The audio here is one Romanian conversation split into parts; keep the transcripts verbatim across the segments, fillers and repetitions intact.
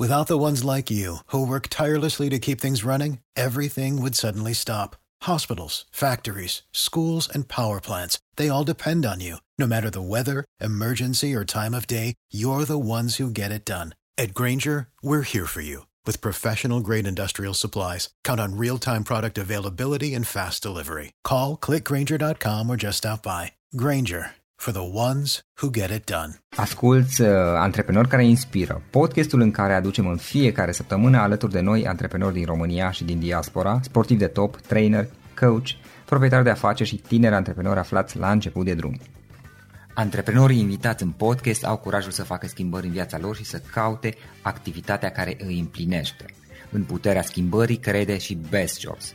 Without the ones like you, who work tirelessly to keep things running, everything would suddenly stop. Hospitals, factories, schools, and power plants, they all depend on you. No matter the weather, emergency, or time of day, you're the ones who get it done. At Grainger, we're here for you. With professional-grade industrial supplies, count on real-time product availability and fast delivery. Call, click grainger dot com or just stop by. Grainger. For the ones who get it done. Asculți uh, Antreprenori care inspiră, podcastul în care aducem în fiecare săptămână alături de noi antreprenori din România și din diaspora, sportivi de top, trainer, coach, proprietari de afaceri și tineri antreprenori aflați la început de drum. Antreprenorii invitați în podcast au curajul să facă schimbări în viața lor și să caute activitatea care îi împlinește. În puterea schimbării crede și Best Jobs,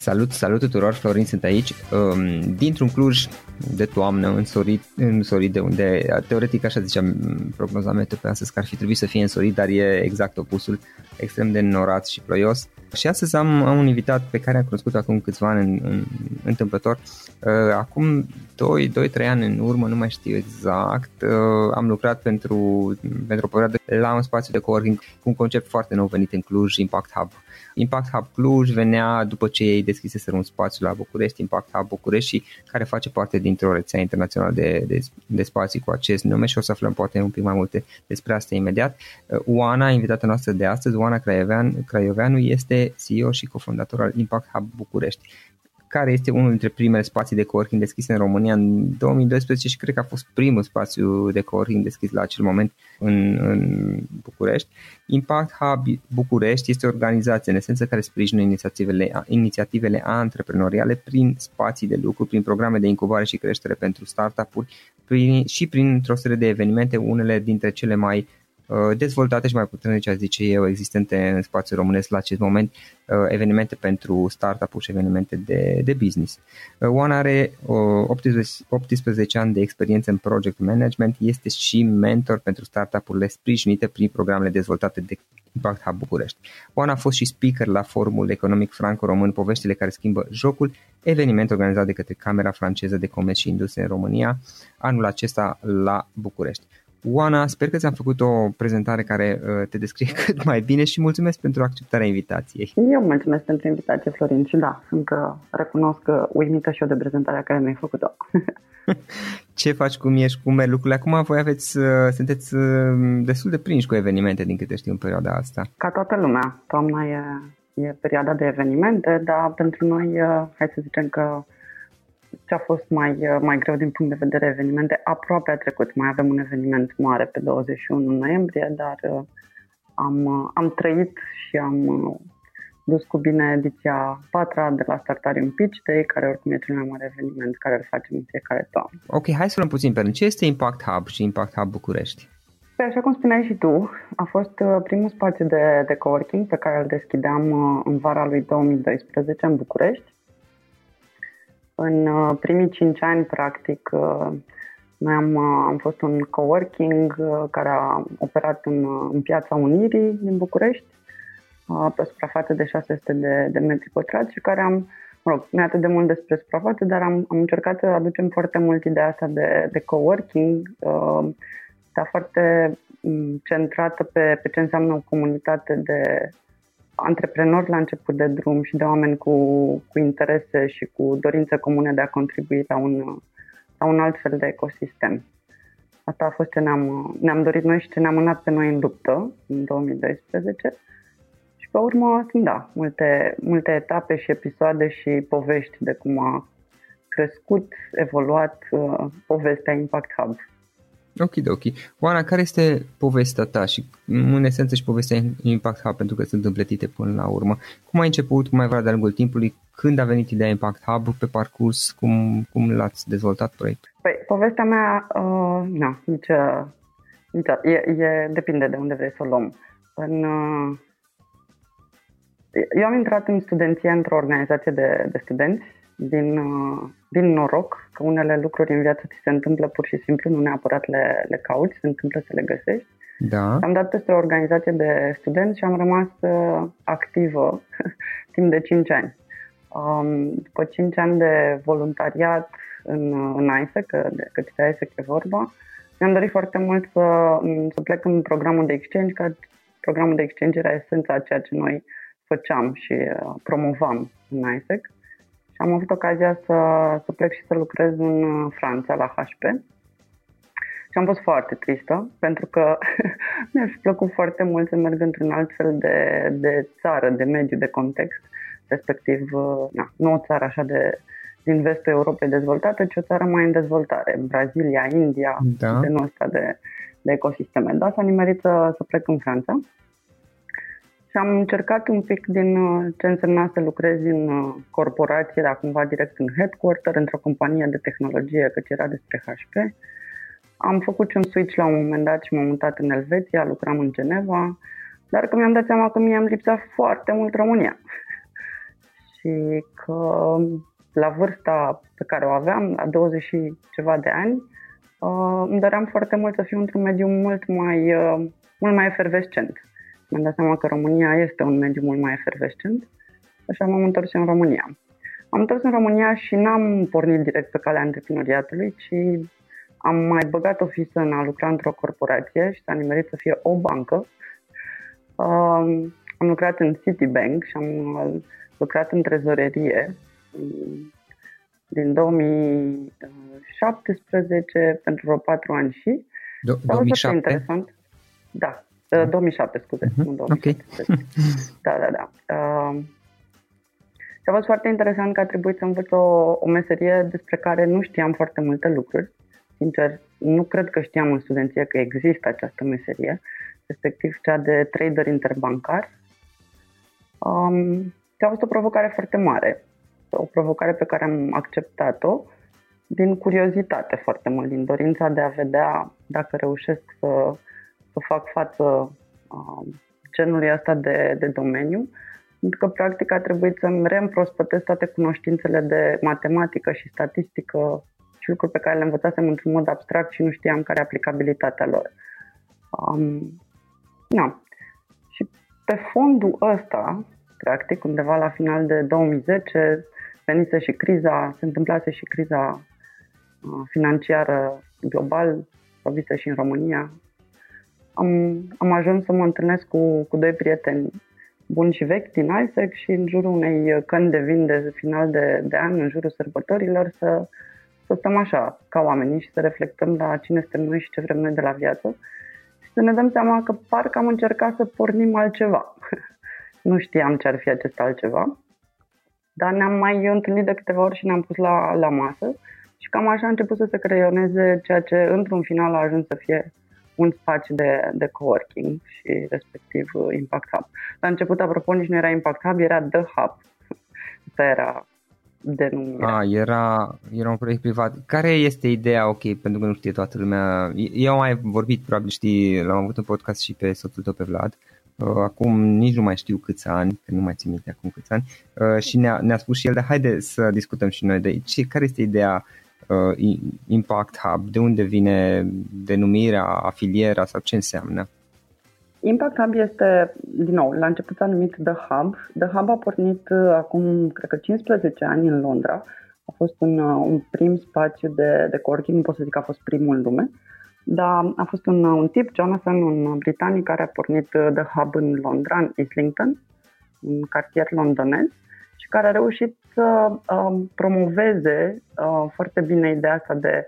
Salut, salut tuturor, Florin sunt aici, dintr-un Cluj de toamnă, însorit, însorit de unde, teoretic așa ziceam, prognoza meteo pe astăzi că ar fi trebuit să fie însorit, dar e exact opusul, extrem de norat și ploios. Și astăzi am, am un invitat pe care am cunoscut acum câțiva ani în, în, întâmplător, acum doi trei ani în urmă, nu mai știu exact, am lucrat pentru, pentru o perioadă la un spațiu de coworking cu un concept foarte nou venit în Cluj, Impact Hub. Impact Hub Cluj venea după ce ei deschiseseră un spațiu la București, Impact Hub București, și care face parte dintr-o rețea internațională de, de, de spații cu acest nume, și o să aflăm poate un pic mai multe despre asta imediat. Oana, invitată noastră de astăzi, Oana Craiovean, Craioveanu, este C E O și cofondator al Impact Hub București, care este unul dintre primele spații de coworking deschise în România în două mii doisprezece și cred că a fost primul spațiu de coworking deschis la acel moment în, în București. Impact Hub București este o organizație în esență care sprijină inițiativele, inițiativele antreprenoriale prin spații de lucru, prin programe de incubare și creștere pentru startup-uri prin, și printr-o serie de evenimente, unele dintre cele mai dezvoltate și mai puternice, aș zice eu, existente în spațiul românesc la acest moment, evenimente pentru startup-uri și evenimente de, de business. Oana are optsprezece ani de experiență în project management, este și mentor pentru startup-urile sprijinite prin programele dezvoltate de Impact Hub București. Oana a fost și speaker la Forumul Economic Franco-Român, poveștile care schimbă jocul, eveniment organizat de către Camera Franceză de Comerț și Industrie în România, anul acesta la București. Oana, sper că ți-am făcut o prezentare care te descrie cât mai bine și mulțumesc pentru acceptarea invitației. Eu mulțumesc pentru invitație, Florin, și da, sunt recunosc că uimită și eu de prezentarea care mi-ai făcut-o. Ce faci, cum ești, cum merg lucrurile? Acum voi aveți, sunteți destul de prinși cu evenimente, din câte știu, în perioada asta. Ca toată lumea, toamna e, e perioada de evenimente, dar pentru noi, hai să zicem că ce a fost mai, mai greu din punct de vedere evenimente, aproape a trecut. Mai avem un eveniment mare pe douăzeci și unu noiembrie, dar am, am trăit și am dus cu bine ediția patra de la Startarium Pitch Day, care oricum e cel mai mare eveniment care îl facem în fiecare toamnă. Ok, hai să luăm puțin pe rând. Ce este Impact Hub și Impact Hub București? Păi, așa cum spuneai și tu, a fost primul spațiu de, de coworking pe care îl deschideam în vara lui două mii doisprezece în București. În primii cinci ani, practic, noi am, am fost un coworking care a operat în, în Piața Unirii din București, pe o suprafață de șase sute de, de metri pătrați și care am, mă rog, nu atât de mult despre suprafață, dar am, am încercat să aducem foarte mult ideea asta de, de coworking, dar foarte centrată pe, pe ce înseamnă o comunitate de antreprenori la început de drum și de oameni cu, cu interese și cu dorințe comune de a contribui la un, la un alt fel de ecosistem. Asta a fost ce ne-am, ne-am dorit noi și ce ne-am mânat pe noi în luptă în două mii doisprezece. Și pe urmă sunt, da, multe, multe etape și episoade și povești de cum a crescut, evoluat uh, povestea Impact Hub. Okidoki. Oana, care este povestea ta și în esență și povestea Impact Hub, pentru că sunt împletite până la urmă? Cum ai început, cum ai vrut de-a lungul timpului, când a venit ideea Impact Hub pe parcurs, cum, cum l-ați dezvoltat proiectul? Păi, povestea mea, uh, na, nici, nici, e, e, depinde de unde vrei să o luăm. În, uh, eu am intrat în studenție într-o organizație de, de studenți din, din noroc, că unele lucruri în viață ți se întâmplă pur și simplu, nu neapărat le, le cauți, se întâmplă să le găsești. Da. Am dat peste o organizație de studenți și am rămas activă timp de cinci ani. După cinci ani de voluntariat în, în AIESEC, că de AIESEC e vorba, mi-am dorit foarte mult să, să plec în programul de exchange, că programul de exchange era esența a ceea ce noi făceam și promovam în AIESEC. Și am avut ocazia să, să plec și să lucrez în Franța, la H P. Și am fost foarte tristă, pentru că mi-a plăcut foarte mult să merg într-un alt fel de, de țară, de mediu, de context, respectiv, na, nu o țară așa de din vestul Europei dezvoltată, ci o țară mai în dezvoltare, Brazilia, India, da. Genul ăsta de, de ecosisteme. Da, s-a nimerit să, să plec în Franța și am încercat un pic din ce însemna să lucrez în corporație, dar cumva direct în headquarter, într-o companie de tehnologie, căci era despre H P. Am făcut și un switch la un moment dat și m-am mutat în Elveția, lucram în Geneva, dar că mi-am dat seama că mi-am lipsat foarte mult România. Și că la vârsta pe care o aveam, la douăzeci și ceva de ani, îmi doream foarte mult să fiu într-un mediu mult mai, mult mai efervescent. Mi-am dat seama că România este un mediu mult mai efervescent, așa m-am întors în România. Am întors în România și n-am pornit direct pe calea antreprenoriatului, ci am mai băgat o fiță în a lucra într-o corporație și s-a nimerit să fie o bancă. Am lucrat în Citibank și am lucrat în trezorerie din două mii șaptesprezece pentru vreo patru ani și... două mii șapte? Interesant. Da, două mii șapte, scuze, uh-huh. Nu două mii șaptesprezece. Okay. Da, da, da. Uh, și a fost foarte interesant că a trebuit să învăț o, o meserie despre care nu știam foarte multe lucruri. Sincer, nu cred că știam în studenție că există această meserie, respectiv cea de trader interbancar. Um, Și a fost o provocare foarte mare, o provocare pe care am acceptat-o din curiozitate foarte mult, din dorința de a vedea dacă reușesc să, să fac față uh, genului ăsta de, de domeniu, pentru că practic a trebuit să-mi reîmprospătez toate cunoștințele de matematică și statistică și lucruri pe care le învățasem într-un mod abstract și nu știam care e aplicabilitatea lor. Um, na. Și pe fondul ăsta... Practic, undeva la final de două mii zece venise și criza, se întâmplase și criza financiară global, provisă și în România. Am, am ajuns să mă întâlnesc cu, cu doi prieteni buni și vechi din AIESEC și în jurul unei căni de vin de final de, de an, în jurul sărbătorilor, să, să stăm așa, ca oamenii și să reflectăm la cine suntem noi și ce vrem noi de la viață și să ne dăm seama că parcă am încercat să pornim altceva. Nu știam ce ar fi acest altceva, dar ne-am mai întâlnit de câteva ori și ne-am pus la, la masă și cam așa a început să se creioneze ceea ce într-un final a ajuns să fie un spațiu de, de coworking și respectiv Impact Hub. La început, apropo, nici nu era Impact Hub, era The Hub. Asta era denumirea. A, era, era un proiect privat. Care este ideea? Ok, pentru că nu știe toată lumea. Eu am mai vorbit, probabil știi, l-am avut în podcast și pe soțul tău, pe Vlad. Acum nici nu mai știu câți ani, că nu mai țin minte acum câți ani, uh, și ne-a, ne-a spus și el, de haide să discutăm și noi de aici. Care este ideea uh, Impact Hub? De unde vine denumirea, afilierea sau ce înseamnă? Impact Hub este, din nou, la început s-a numit The Hub. The Hub a pornit acum, cred că cincisprezece ani în Londra. A fost un, un prim spațiu de, de coworking, nu pot să zic că a fost primul în lume. Dar a fost un, un tip, Jonathan, un britanic care a pornit The Hub în Londra, în Islington, un cartier londonez, și care a reușit să uh, promoveze uh, foarte bine ideea asta de,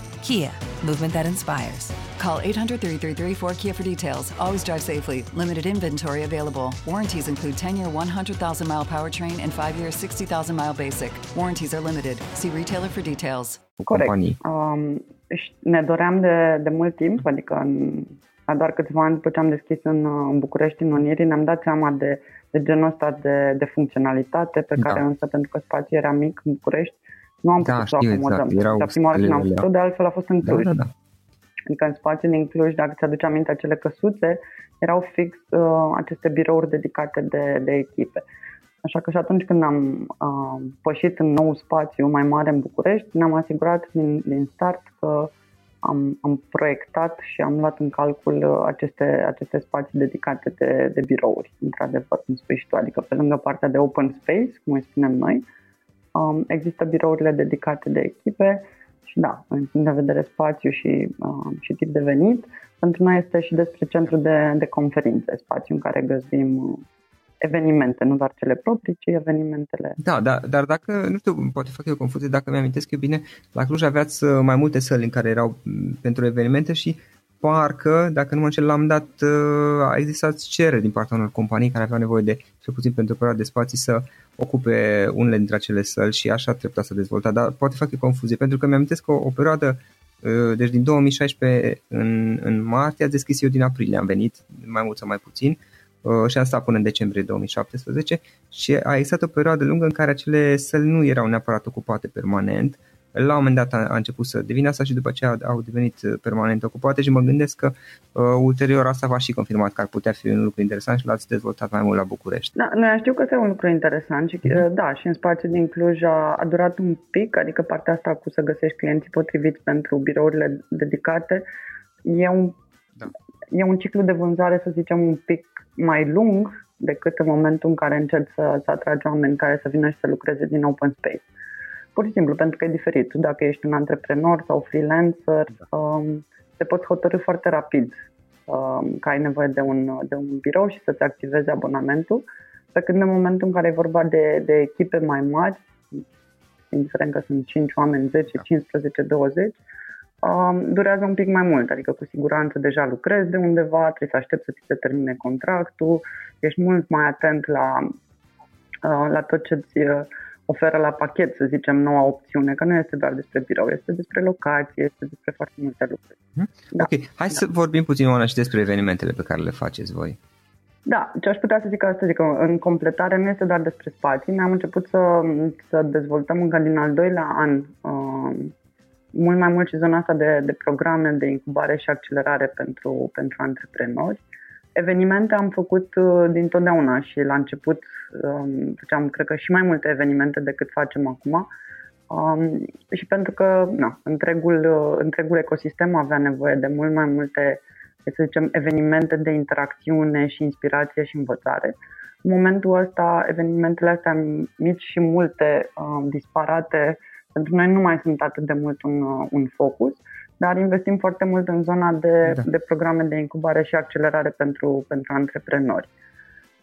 Kia, movement that inspires. Call eight hundred three three three four K I A for details. Always drive safely. Limited inventory available. Warranties include ten-year one hundred thousand mile powertrain and five-year sixty thousand mile basic. Warranties are limited. See retailer for details. Corect. Um, ne doream de, de mult timp, adică în, doar câțiva ani după ce am deschis în, în București, în Unirii, ne-am dat seama de, de genul ăsta de, de funcționalitate pe care da. însă, pentru că spațiul era mic în București, nu am da, putut să o acomodăm. Exact. Dar prima oară când am putut, de altfel a fost în Cluj. Da, da, da. Adică în spațiu din Cluj, dacă ți-aduce aminte, acele căsuțe, erau fix uh, aceste birouri dedicate de, de echipe. Așa că și atunci când am uh, pășit în nou spațiu mai mare în București, ne-am asigurat din, din start că am, am proiectat și am luat în calcul aceste, aceste spații dedicate de, de birouri, într-adevăr, cum spui și tu. Adică pe lângă partea de open space, cum îi spunem noi, um, există birourile dedicate de echipe. Și da, în punct de vedere spațiu și, uh, și tip de venit, pentru noi este și despre centru de, de conferințe, spațiu în care găzduim evenimente, nu doar cele proprii, ci evenimentele. Da, da, dar dacă, nu știu, poate fac eu confuzie, dacă mi-am amintesc eu bine, la Cluj aveați mai multe săli în care erau pentru evenimente și parcă, dacă nu mă înșel, l-am dat, a existat cereri din partea unor companii care aveau nevoie de, cel puțin pentru o perioadă de spații, să ocupe unele dintre acele săli și așa treptat să dezvolta, dar poate fac eu confuzie, pentru că mi-am că o, o perioadă, deci din două mii șaisprezece în, în martie, ați deschis, eu din aprilie am venit, mai mult sau mai puțin, și am stat până în decembrie două mii șaptesprezece și a existat o perioadă lungă în care acele săli nu erau neapărat ocupate permanent. La un moment dat a început să devină asta și după aceea au devenit permanent ocupate și mă gândesc că uh, ulterior asta v-a și confirmat că ar putea fi un lucru interesant și l-ați dezvoltat mai mult la București. Da, noi știu că este un lucru interesant și mm-hmm. da, și în spațiul din Cluj a, a durat un pic, adică partea asta cu să găsești clienții potriviți pentru birourile dedicate e un, da. e un ciclu de vânzare, să zicem, un pic mai lung decât în momentul în care încerci să, să atragi oameni care să vină și să lucreze din open space. Pur și simplu, pentru că e diferit. Tu, dacă ești un antreprenor sau freelancer, da. um, te poți hotărî foarte rapid um, că ai nevoie de un, de un birou și să-ți activezi abonamentul. Pe când în momentul în care e vorba de, de echipe mai mari, indiferent că sunt cinci oameni, zece, cincisprezece, douăzeci, um, durează un pic mai mult. Adică cu siguranță deja lucrezi de undeva, trebuie să aștepți să ți se termine contractul, ești mult mai atent la, uh, la tot ce îți oferă la pachet, să zicem, noua opțiune, că nu este doar despre birou, este despre locație, este despre foarte multe lucruri. Mm-hmm. Da. Ok, hai da. să vorbim puțin, Oana, și despre evenimentele pe care le faceți voi. Da, ce aș putea să zic astăzi, că în completare nu este doar despre spații. Noi am început să, să dezvoltăm încă din al doilea an uh, mult mai mult și zona asta de, de programe de incubare și accelerare pentru, pentru antreprenori. Evenimente am făcut uh, dintotdeauna și la început um, făceam, cred că, și mai multe evenimente decât facem acum. Um, și pentru că na, întregul, uh, întregul ecosistem avea nevoie de mult mai multe, să zicem, evenimente de interacțiune și inspirație și învățare. În momentul ăsta, evenimentele astea mici și multe, uh, disparate, pentru noi nu mai sunt atât de mult un, uh, un focus, dar investim foarte mult în zona de, da. de programe de incubare și accelerare pentru, pentru antreprenori.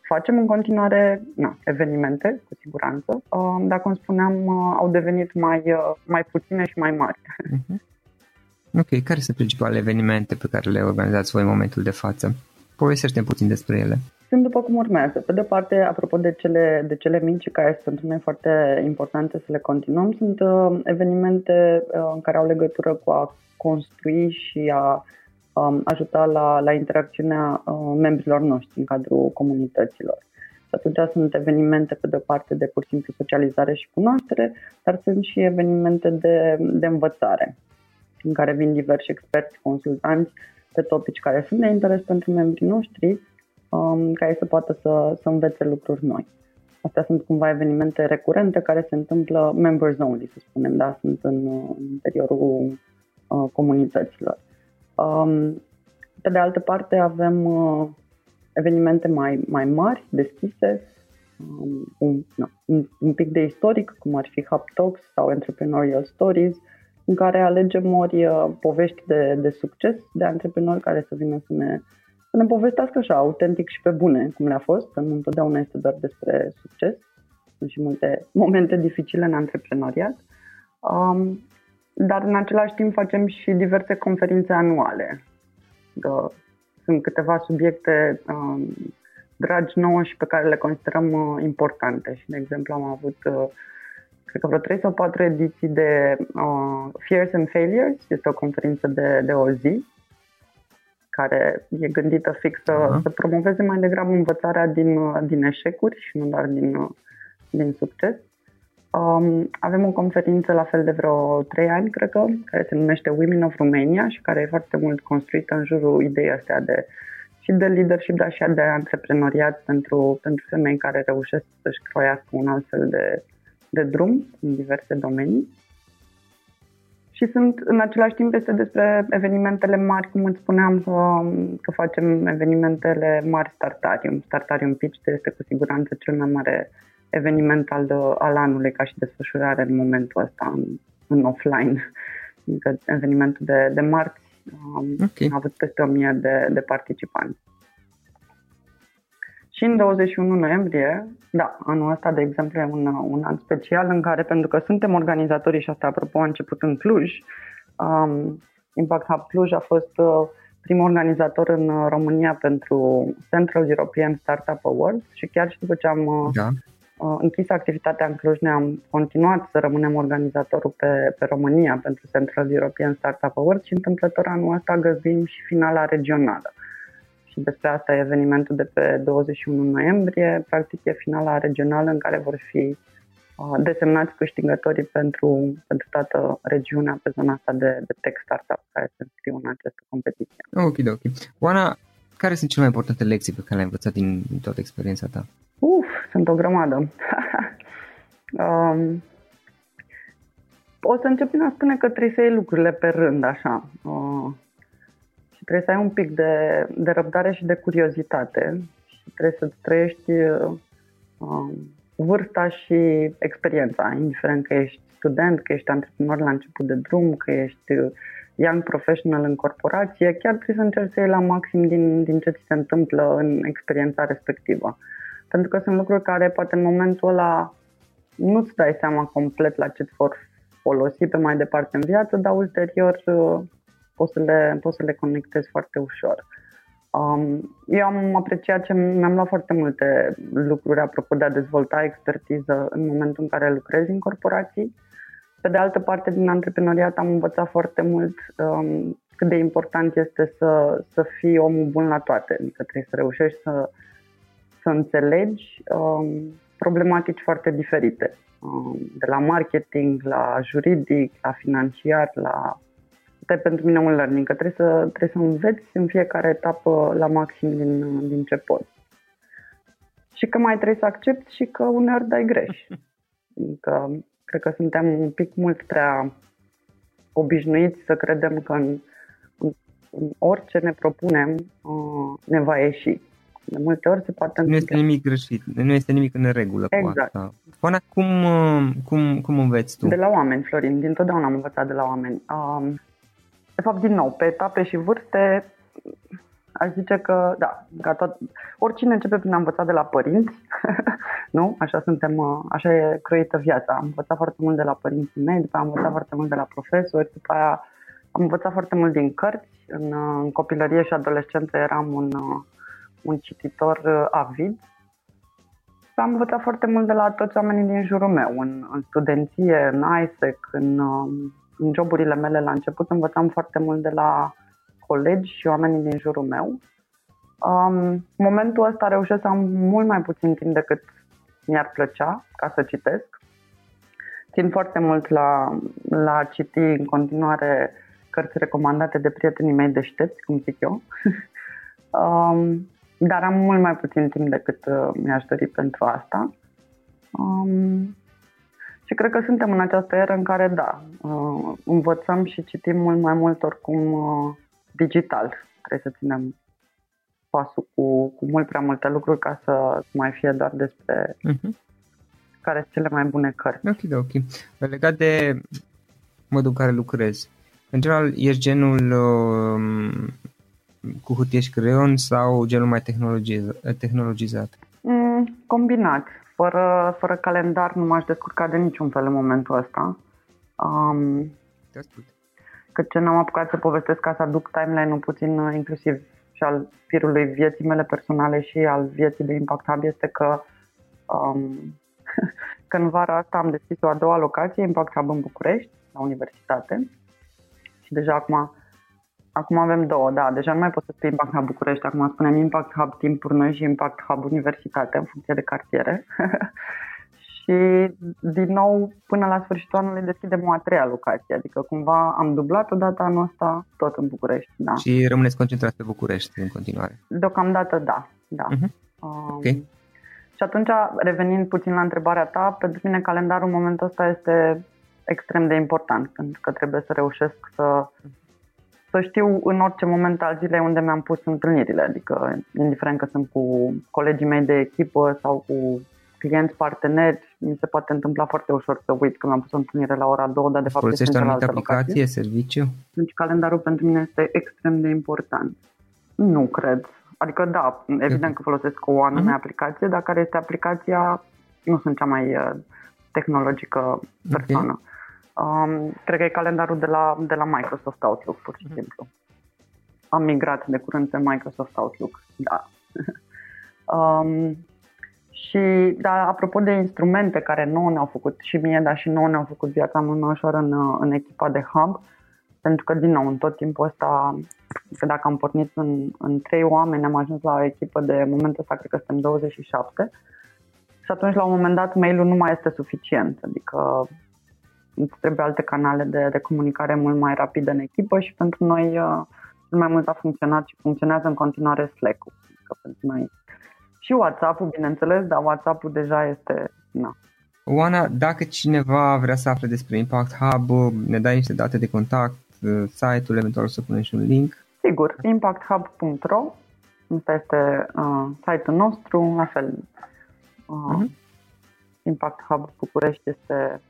Facem în continuare na, evenimente, cu siguranță, uh, dar, cum spuneam, uh, au devenit mai, uh, mai puține și mai mari. Uh-huh. Ok, care sunt principalele evenimente pe care le organizați voi în momentul de față? Povestește-mi puțin despre ele. Sunt după cum urmează. Pe de parte, apropo de cele, de cele mici, care sunt pentru noi foarte importante să le continuăm, sunt uh, evenimente uh, care au legătură cu a construi și a um, ajuta la, la interacțiunea uh, membrilor noștri în cadrul comunităților. Atunci sunt evenimente, pe de parte, de pur și simplu socializare și cunoaștere, dar sunt și evenimente de, de învățare, în care vin diversi experți, consultanți pe topici care sunt de interes pentru membrii noștri, um, care să poată să, să învețe lucruri noi. Astea sunt cumva evenimente recurente care se întâmplă members only, să spunem, da? Sunt în, în interiorul uh, comunităților. Um, pe de altă parte avem uh, evenimente mai, mai mari, deschise, um, un, na, un, un pic de istoric, cum ar fi Hub Talks sau Entrepreneurial Stories, în care alegem ori povești de, de succes, de antreprenori care să vină să ne, să ne povestească așa, autentic și pe bune, cum le-a fost, că nu întotdeauna este doar despre succes, sunt și multe momente dificile în antreprenoriat, um, dar în același timp facem și diverse conferințe anuale. Că sunt câteva subiecte um, dragi nouă și pe care le considerăm uh, importante și, de exemplu, am avut... Uh, Cred că vreo trei sau patru ediții de uh, Fears and Failures, este o conferință de, de o zi, care e gândită fix să, uh-huh. să promoveze mai degrabă învățarea din, din eșecuri și nu doar din, din succes. Um, avem o conferință la fel de vreo trei ani, cred că, care se numește Women of Romania și care e foarte mult construită în jurul ideii astea de, și de leadership, dar și de antreprenoriat pentru, pentru femei care reușesc să-și croiască un altfel de de drum în diverse domenii. Și sunt, în același timp, este despre evenimentele mari, cum îți spuneam că, că facem evenimentele mari Startarium. Startarium Pitch Day este cu siguranță cel mai mare eveniment al, al anului ca și desfășurare în momentul ăsta, în, în offline. Adică evenimentul de, de marți okay. a avut peste o mie de, de participanți. Și în douăzeci și unu noiembrie, da, anul ăsta, de exemplu, e un, un an special în care, pentru că suntem organizatorii și asta, apropo, a început în Cluj, um, Impact Hub Cluj a fost uh, primul organizator în România pentru Central European Startup Awards și chiar și după ce am uh, da. uh, închis activitatea în Cluj, ne-am continuat să rămânem organizatorul pe, pe România pentru Central European Startup Awards și, întâmplător, anul ăsta găzduim și finala regională. Despre asta e evenimentul de pe douăzeci și unu noiembrie, practic e finala regională în care vor fi desemnați câștigătorii pentru, pentru toată regiunea pe zona asta de, de tech startup care se înscriu în această competiție. Ok, ok. Oana, care sunt cele mai importante lecții pe care le-ai învățat din, din toată experiența ta? Uf, sunt o grămadă. um, o să încep prin a spune că trebuie să iei lucrurile pe rând, așa... Uh, Trebuie să ai un pic de, de răbdare și de curiozitate și trebuie să-ți trăiești uh, vârsta și experiența, indiferent că ești student, că ești antreprenor la început de drum, că ești young professional în corporație, chiar trebuie să încerci să iei la maxim din, din ce ți se întâmplă în experiența respectivă. Pentru că sunt lucruri care poate în momentul ăla nu-ți dai seama complet la ce-ți vor folosi pe mai departe în viață, dar ulterior poți să le, poți să le conectezi foarte ușor. Eu am apreciat ce mi-am luat foarte multe lucruri apropo de a dezvolta expertiză în momentul în care lucrezi în corporații. Pe de altă parte, din antreprenoriat am învățat foarte mult um, cât de important este să, să fii omul bun la toate. Adică trebuie să reușești să, să înțelegi um, problematici foarte diferite. Um, de la marketing, la juridic, la financiar, la... De pentru mine un learning, că trebuie să, trebuie să înveți în fiecare etapă la maxim din, din ce poți. Și că mai trebuie să accepti și că uneori dai greș. Adică... Cred că suntem un pic mult prea obișnuiți să credem că în, în orice ne propunem ne va ieși. De multe ori se poate... Nu este nimic greșit, nu este nimic în regulă exact. Cu asta. Oana, cum, cum, cum înveți tu? De la oameni, Florin, dintotdeauna am învățat de la oameni. De fapt, din nou, pe etape și vârste, aș zice că, da, ca tot, oricine începe prin a învăța de la părinți, nu? Așa suntem, așa e croită viața. Am învățat foarte mult de la părinții mei, după aia am învățat foarte mult de la profesori, după aia am învățat foarte mult din cărți. În, în copilărie și adolescență eram un, un cititor avid. Am învățat foarte mult de la toți oamenii din jurul meu, în, în studenție, în AIESEC, în, în joburile mele la început. Învățam foarte mult de la colegi și oamenii din jurul meu. Um, momentul ăsta reușesc să am mult mai puțin timp decât mi-ar plăcea ca să citesc. Țin foarte mult la, la a citi în continuare cărți recomandate de prietenii mei deștepți, cum zic eu. um, dar am mult mai puțin timp decât uh, mi-aș dori pentru asta. Um, Și cred că suntem în această eră în care, da, învățăm și citim mult mai mult oricum digital. Trebuie să ținem pasul cu, cu mult prea multe lucruri ca să mai fie doar despre uh-huh. care sunt cele mai bune cărți. Ok, da, ok. Legat de modul în care lucrezi, în general ești genul uh, cu hârtie și creion sau genul mai tehnologizat? Mm, combinat. Fără, fără calendar nu m-aș descurca de niciun fel în momentul ăsta. Um, că ce n-am apucat să povestesc ca să aduc timeline-ul puțin inclusiv și al firului vieții mele personale și al vieții de Impact Hub este că um, că în vara asta am deschis o a doua locație, Impact Hub în București, la universitate. Și deja acum, acum avem două, da, deja nu mai pot să spui Impact Hub București, acum spunem Impact Hub Timpuri Noi și Impact Hub Universitate, în funcție de cartiere. Și din nou, până la sfârșitul anului deschidem o a treia locație, adică cumva am dublat odată anul ăsta, tot în București, da. Și rămâneți concentrați pe București în continuare? Deocamdată da, da. Uh-huh. Um, okay. Și atunci, revenind puțin la întrebarea ta, pentru mine calendarul în momentul ăsta este extrem de important, pentru că trebuie să reușesc să... Să știu în orice moment al zilei unde mi-am pus întâlnirile, adică indiferent că sunt cu colegii mei de echipă sau cu clienți, parteneri, mi se poate întâmpla foarte ușor să uit că mi-am pus o întâlnire la ora două, dar de fapt este în cealaltă aplicație, serviciu? Deci calendarul pentru mine este extrem de important. Nu cred. Adică da, evident că folosesc o anume aplicație, dar care este aplicația, nu sunt cea mai tehnologică persoană. Okay. Um, cred că e calendarul de la, de la Microsoft Outlook, pur și simplu. Am migrat de curând pe Microsoft Outlook, da. um, și, da, apropo de instrumente care nouă ne-au făcut și mie, dar și nouă ne-au făcut viața mult mai ușor în, în echipa de Hub, pentru că, din nou, în tot timpul ăsta, că dacă am pornit în, în trei oameni, am ajuns la o echipă de, în momentul ăsta, cred că suntem douăzeci și șapte, și atunci, la un moment dat, mail-ul nu mai este suficient, adică... Îți trebuie alte canale de, de comunicare mult mai rapidă în echipă și pentru noi cel mai mult a funcționat și funcționează în continuare Slack-ul. Adică pentru noi. Și WhatsApp-ul, bineînțeles, dar WhatsApp-ul deja este... Na. Oana, dacă cineva vrea să afle despre Impact Hub, ne dai niște date de contact, site-ul, eventual o să punem și un link? Sigur, impact hub punct ro, ăsta este uh, site-ul nostru, la fel. Uh, uh-huh. Impact Hub București este...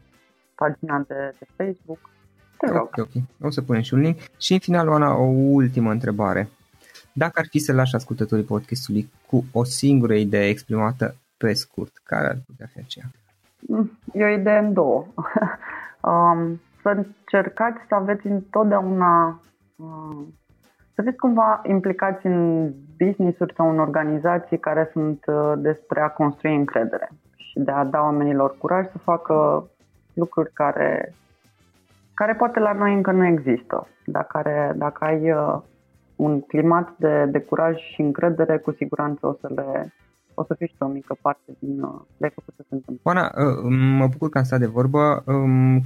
pagina de, de Facebook. Okay, ok, o să punem și un link. Și în final, Oana, o ultimă întrebare. Dacă ar fi să lași ascultătorii podcastului cu o singură idee exprimată pe scurt, care ar putea fi aceea? E o idee în două. Să încercați să aveți întotdeauna, să fiți cumva implicați în business-uri sau în organizații care sunt despre a construi încredere și de a da oamenilor curaj să facă lucruri care, care poate la noi încă nu există. Dacă, are, dacă ai un climat de, de curaj și încredere, cu siguranță o să le... o să fie și o mică parte din de ce se întâmplă. Oana, mă bucur că am stat de vorbă.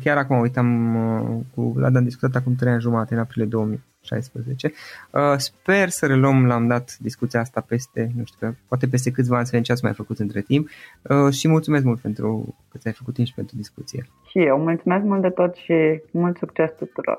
Chiar acum uitam cu Vlad, am discutat acum trei ani jumate, în aprilie două mii șaisprezece. Sper să reluăm, l-am dat discuția asta peste, nu știu, poate peste câțiva ani, să vedem ce ați mai făcut între timp. Și mulțumesc mult pentru că ți-ai făcut timp și pentru discuție. Și eu mulțumesc mult de tot și mult succes tuturor.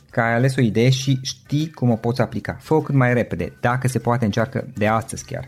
că ai ales o idee și știi cum o poți aplica. Fă-o cât mai repede, dacă se poate încearcă de astăzi chiar.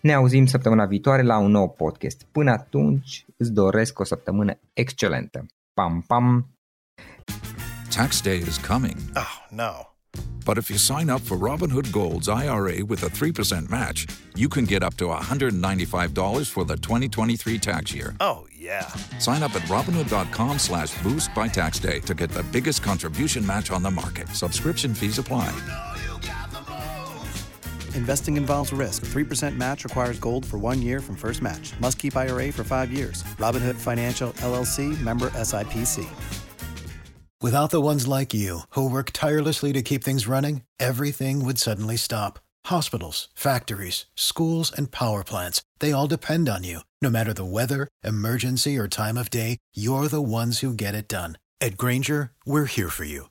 Ne auzim săptămâna viitoare la un nou podcast. Până atunci, îți doresc o săptămână excelentă. Pam, pam! Tax day is coming. Oh, no. But if you sign up for Robinhood Gold's I R A with a three percent match, you can get up to one hundred ninety-five dollars for the twenty twenty-three tax year. Oh, yeah. Sign up at Robinhood.com slash boost by tax day to get the biggest contribution match on the market. Subscription fees apply. You know you got the most. Investing involves risk. three percent match requires gold for one year from first match. Must keep I R A for five years. Robinhood Financial, L L C, member S I P C. Without the ones like you, who work tirelessly to keep things running, everything would suddenly stop. Hospitals, factories, schools, and power plants, they all depend on you. No matter the weather, emergency, or time of day, you're the ones who get it done. At Grainger, we're here for you.